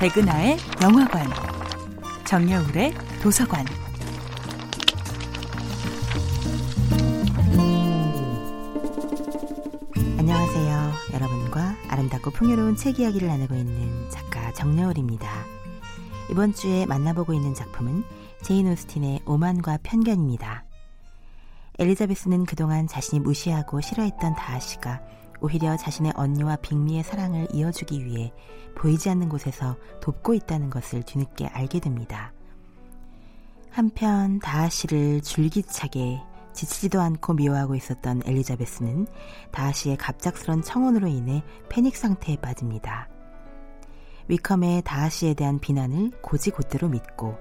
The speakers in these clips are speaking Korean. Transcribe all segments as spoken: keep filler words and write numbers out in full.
백은하의 영화관, 정여울의 도서관. 안녕하세요. 여러분과 아름답고 풍요로운 책 이야기를 나누고 있는 작가 정여울입니다. 이번 주에 만나보고 있는 작품은 제인 오스틴의 오만과 편견입니다. 엘리자베스는 그동안 자신이 무시하고 싫어했던 다하씨가 오히려 자신의 언니와 빅리의 사랑을 이어주기 위해 보이지 않는 곳에서 돕고 있다는 것을 뒤늦게 알게 됩니다. 한편 다하씨를 줄기차게 지치지도 않고 미워하고 있었던 엘리자베스는 다하씨의 갑작스런 청혼으로 인해 패닉 상태에 빠집니다. 위컴의 다하씨에 대한 비난을 고지고대로 믿고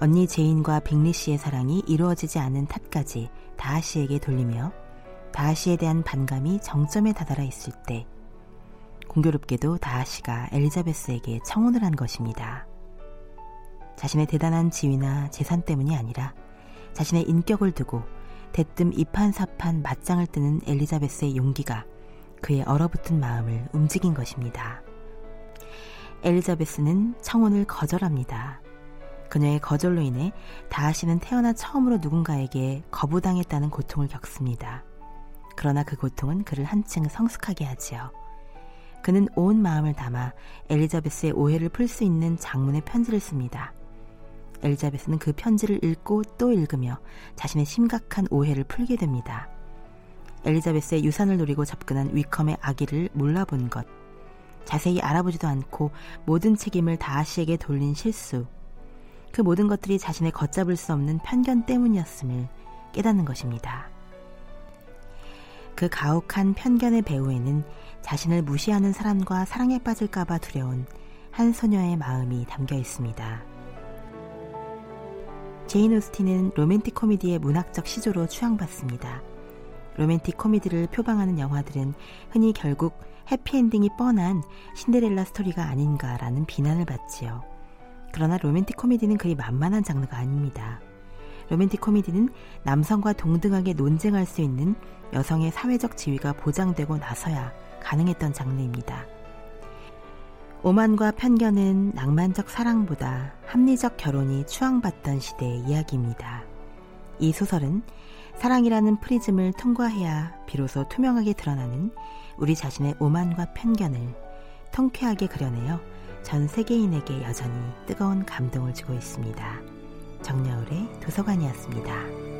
언니 제인과 빅리씨의 사랑이 이루어지지 않은 탓까지 다하씨에게 돌리며 다하씨에 대한 반감이 정점에 다다라 있을 때 공교롭게도 다하씨가 엘리자베스에게 청혼을 한 것입니다. 자신의 대단한 지위나 재산 때문이 아니라 자신의 인격을 두고 대뜸 이판사판 맞짱을 뜨는 엘리자베스의 용기가 그의 얼어붙은 마음을 움직인 것입니다. 엘리자베스는 청혼을 거절합니다. 그녀의 거절로 인해 다하씨는 태어나 처음으로 누군가에게 거부당했다는 고통을 겪습니다. 그러나 그 고통은 그를 한층 성숙하게 하지요. 그는 온 마음을 담아 엘리자베스의 오해를 풀 수 있는 장문의 편지를 씁니다. 엘리자베스는 그 편지를 읽고 또 읽으며 자신의 심각한 오해를 풀게 됩니다. 엘리자베스의 유산을 노리고 접근한 위컴의 악의를 몰라본 것, 자세히 알아보지도 않고 모든 책임을 다하씨에게 돌린 실수, 그 모든 것들이 자신의 걷잡을 수 없는 편견 때문이었음을 깨닫는 것입니다. 그 가혹한 편견의 배후에는 자신을 무시하는 사람과 사랑에 빠질까봐 두려운 한 소녀의 마음이 담겨 있습니다. 제인 오스틴은 로맨틱 코미디의 문학적 시조로 추앙받습니다. 로맨틱 코미디를 표방하는 영화들은 흔히 결국 해피엔딩이 뻔한 신데렐라 스토리가 아닌가라는 비난을 받지요. 그러나 로맨틱 코미디는 그리 만만한 장르가 아닙니다. 로맨틱 코미디는 남성과 동등하게 논쟁할 수 있는 여성의 사회적 지위가 보장되고 나서야 가능했던 장르입니다. 오만과 편견은 낭만적 사랑보다 합리적 결혼이 추앙받던 시대의 이야기입니다. 이 소설은 사랑이라는 프리즘을 통과해야 비로소 투명하게 드러나는 우리 자신의 오만과 편견을 통쾌하게 그려내어 전 세계인에게 여전히 뜨거운 감동을 주고 있습니다. 정여울의 도서관이었습니다.